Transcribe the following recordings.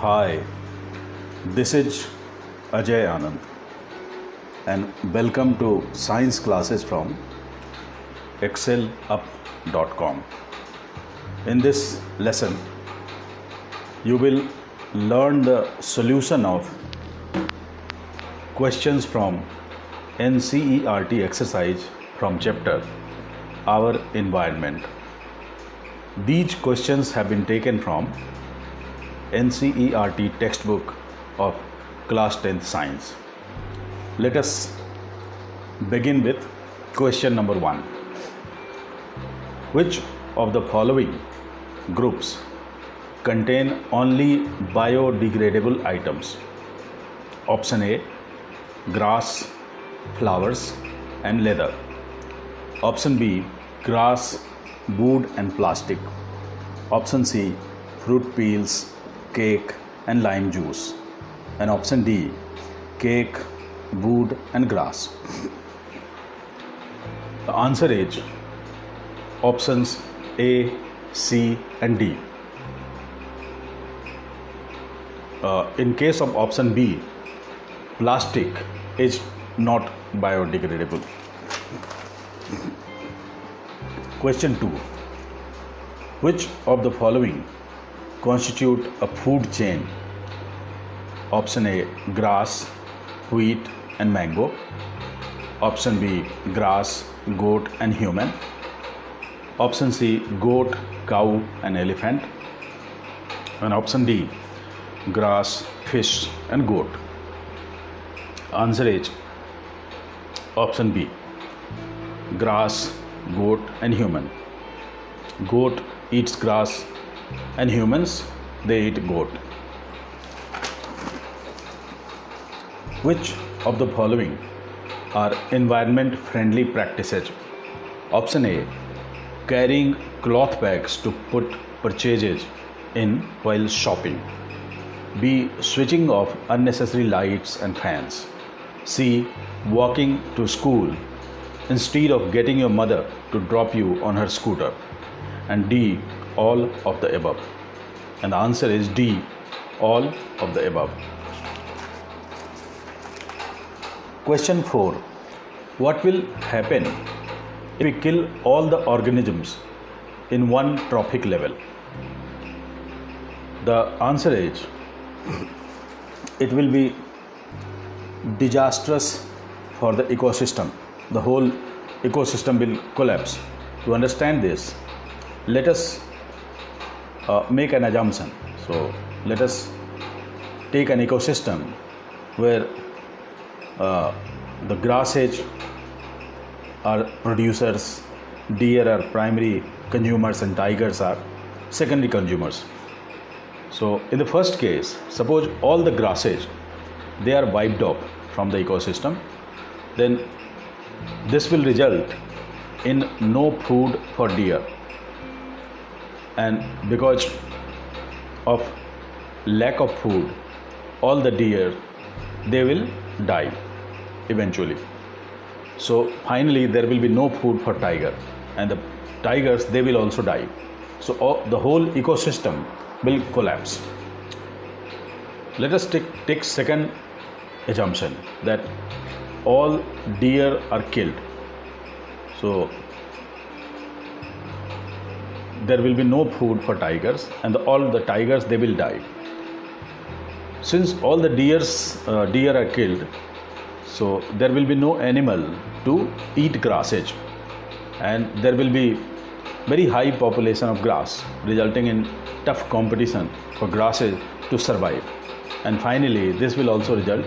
Hi, this is Ajay Anand and welcome to science classes from excelup.com. In this lesson, you will learn the solution of questions from NCERT exercise from chapter Our Environment. These questions have been taken from NCERT textbook of class 10th science. Let us begin with question number 1. Which of the following groups contain only biodegradable items? Option A, grass, flowers and leather. Option B, grass, wood and plastic. Option C, fruit peels, cake and lime juice, and option D, cake, wood and grass. The answer is options A, C and D. In case of option B, plastic is not biodegradable. Question 2. Which of the following constitute a food chain? Option A, grass, wheat and mango. Option B, grass, goat and human. Option C, goat, cow and elephant. And option D, grass, fish and goat. Answer is option B, grass, goat and human. Goat eats grass and humans, they eat goat. Which of the following are environment friendly practices? Option A, carrying cloth bags to put purchases in while shopping. B, switching off unnecessary lights and fans. C, walking to school instead of getting your mother to drop you on her scooter. And D, all of the above. And the answer is D, all of the above. Question 4. What will happen if we kill all the organisms in one trophic level? The answer is it will be disastrous for the ecosystem. The whole ecosystem will collapse. To understand this, let us make an assumption. So let us take an ecosystem where the grasses are producers, deer are primary consumers and tigers are secondary consumers. So in the first case, suppose all the grasses, they are wiped off from the ecosystem, then this will result in no food for deer. And because of lack of food, all the deer, they will die eventually. So finally there will be no food for tiger, and the tigers, they will also die. So the whole ecosystem will collapse. Let us take second assumption that all deer are killed. So there will be no food for tigers, and all the tigers, they will die. Since all the deer are killed, so there will be no animal to eat grasses, and there will be very high population of grass, resulting in tough competition for grasses to survive. And finally this will also result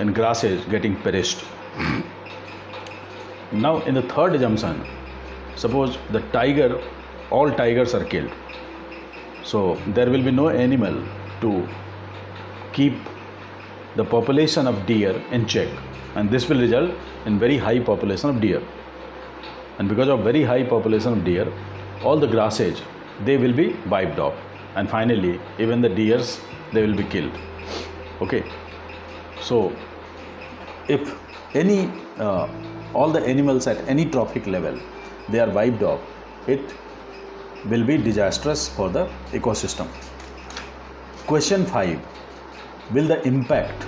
in grasses getting perished. Now in the third assumption, suppose all tigers are killed, so there will be no animal to keep the population of deer in check, and this will result in very high population of deer. And because of very high population of deer, all the grasses, they will be wiped off, and finally even the deers, they will be killed. Okay, so if all the animals at any trophic level, they are wiped off, it will be disastrous for the ecosystem. Question 5. Will the impact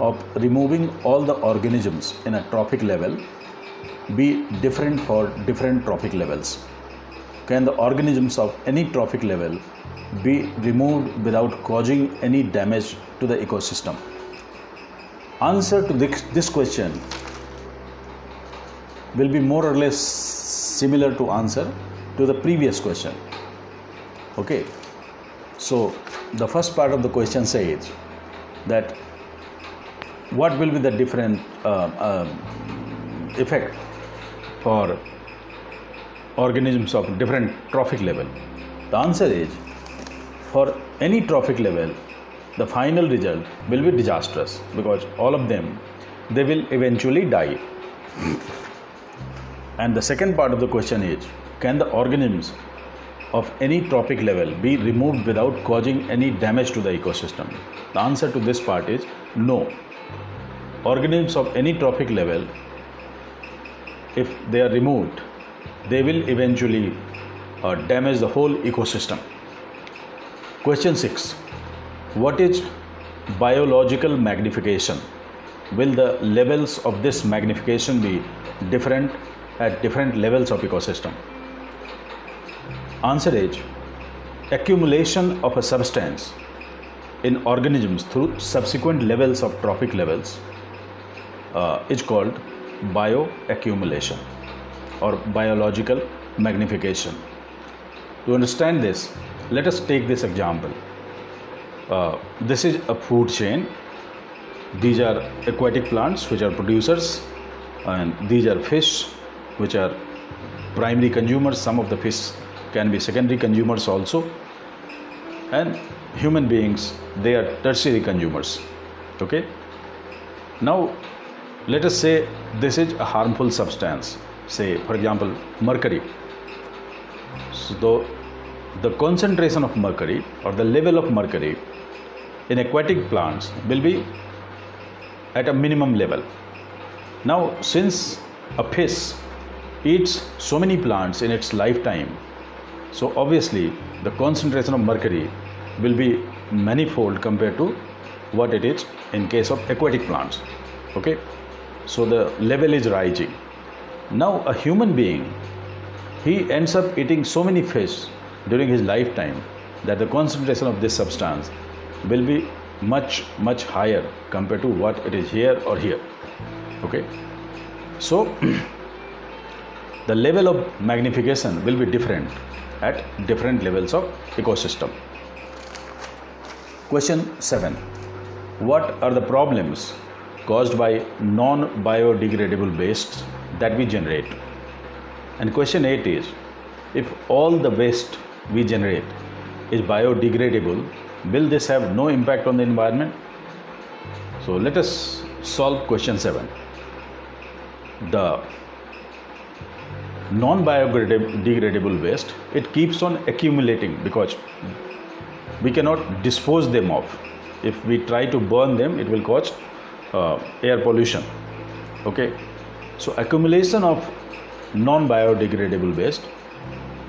of removing all the organisms in a trophic level be different for different trophic levels? Can the organisms of any trophic level be removed without causing any damage to the ecosystem? Answer to this question will be more or less similar to answer to the previous question. Okay, so the first part of the question says that what will be the different effect for organisms of different trophic level? The answer is, for any trophic level, the final result will be disastrous, because all of them, they will eventually die. And the second part of the question is, can the organisms of any trophic level be removed without causing any damage to the ecosystem? The answer to this part is no. Organisms of any trophic level, if they are removed, they will eventually damage the whole ecosystem. Question 6. What is biological magnification? Will the levels of this magnification be different at different levels of ecosystem? Answer is, accumulation of a substance in organisms through subsequent levels of trophic levels is called bioaccumulation or biological magnification. To understand this, let us take this example. This is a food chain. These are aquatic plants, which are producers, and these are fish, which are primary consumers. Some of the fish can be secondary consumers also, and human beings, they are tertiary consumers. Okay, now let us say this is a harmful substance, say for example mercury. So the concentration of mercury or the level of mercury in aquatic plants will be at a minimum level. Now, since a fish eats so many plants in its lifetime, so obviously the concentration of mercury will be manifold compared to what it is in case of aquatic plants. Okay, so the level is rising. Now a human being, he ends up eating so many fish during his lifetime that the concentration of this substance will be much higher compared to what it is here or here. Okay, so the level of magnification will be different at different levels of ecosystem. Question 7. What are the problems caused by non-biodegradable wastes that we generate? And question 8 is, if all the waste we generate is biodegradable, will this have no impact on the environment? So let us solve question 7. The non-biodegradable waste, it keeps on accumulating because we cannot dispose them of. If we try to burn them, it will cause air pollution. Okay, so accumulation of non-biodegradable waste,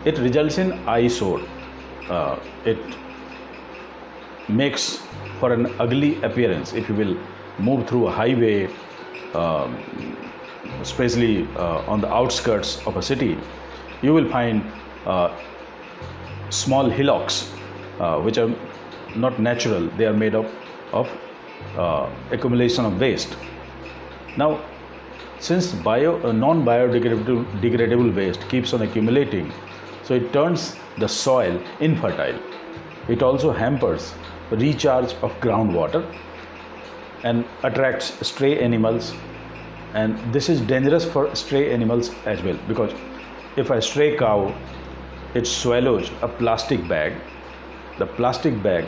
it results in eyesore. It makes for an ugly appearance if you will move through a highway, especially on the outskirts of a city. You will find small hillocks which are not natural. They are made up of accumulation of waste. Now, since non-biodegradable waste keeps on accumulating, so it turns the soil infertile. It also hampers recharge of groundwater and attracts stray animals, and this is dangerous for stray animals as well, because if a stray cow, it swallows a plastic bag, the plastic bag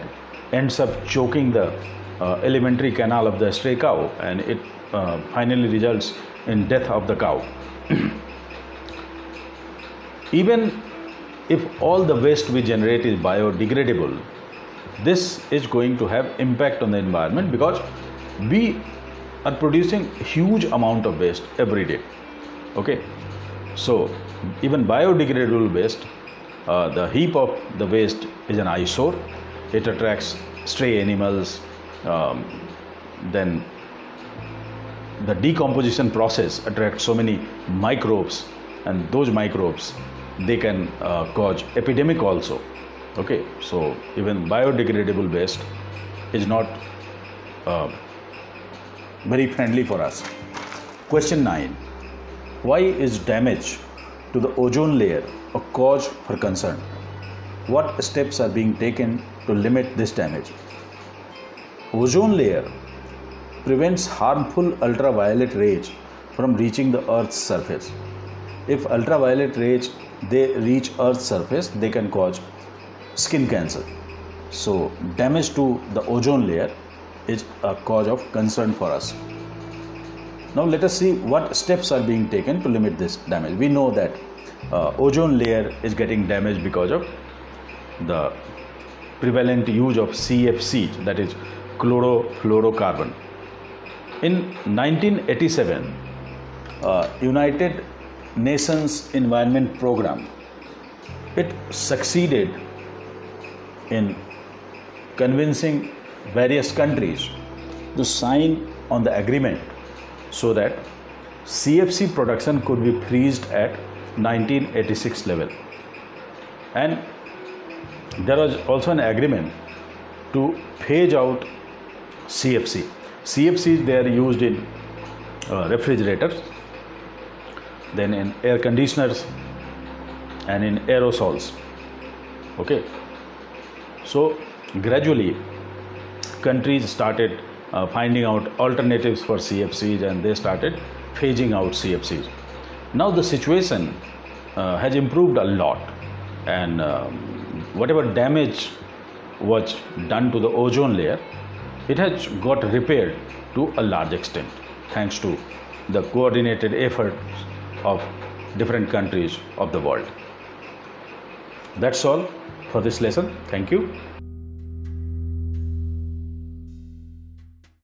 ends up choking the elementary canal of the stray cow, and it finally results in death of the cow. Even if all the waste we generate is biodegradable, this is going to have impact on the environment, because we are producing huge amount of waste every day. Okay, so even biodegradable waste, the heap of the waste is an eyesore. It attracts stray animals, then the decomposition process attracts so many microbes, and those microbes, they can cause epidemic also. Okay, so even biodegradable waste is not very friendly for us. Question 9. Why is damage to the ozone layer a cause for concern? What steps are being taken to limit this damage? Ozone layer prevents harmful ultraviolet rays from reaching the Earth's surface. If ultraviolet rays they reach Earth's surface, they can cause skin cancer. So damage to the ozone layer is a cause of concern for us. Now let us see what steps are being taken to limit this damage. We know that ozone layer is getting damaged because of the prevalent use of CFC, that is chlorofluorocarbon. In 1987, United Nations Environment Program, it succeeded in convincing various countries to sign on the agreement so that CFC production could be freezed at 1986 level. And there was also an agreement to phase out CFC. CFCs, they are used in refrigerators, then in air conditioners, and in aerosols. Okay, so gradually countries started finding out alternatives for CFCs, and they started phasing out CFCs. Now the situation has improved a lot, and whatever damage was done to the ozone layer, it has got repaired to a large extent thanks to the coordinated efforts of different countries of the world. That's all for this lesson. Thank you.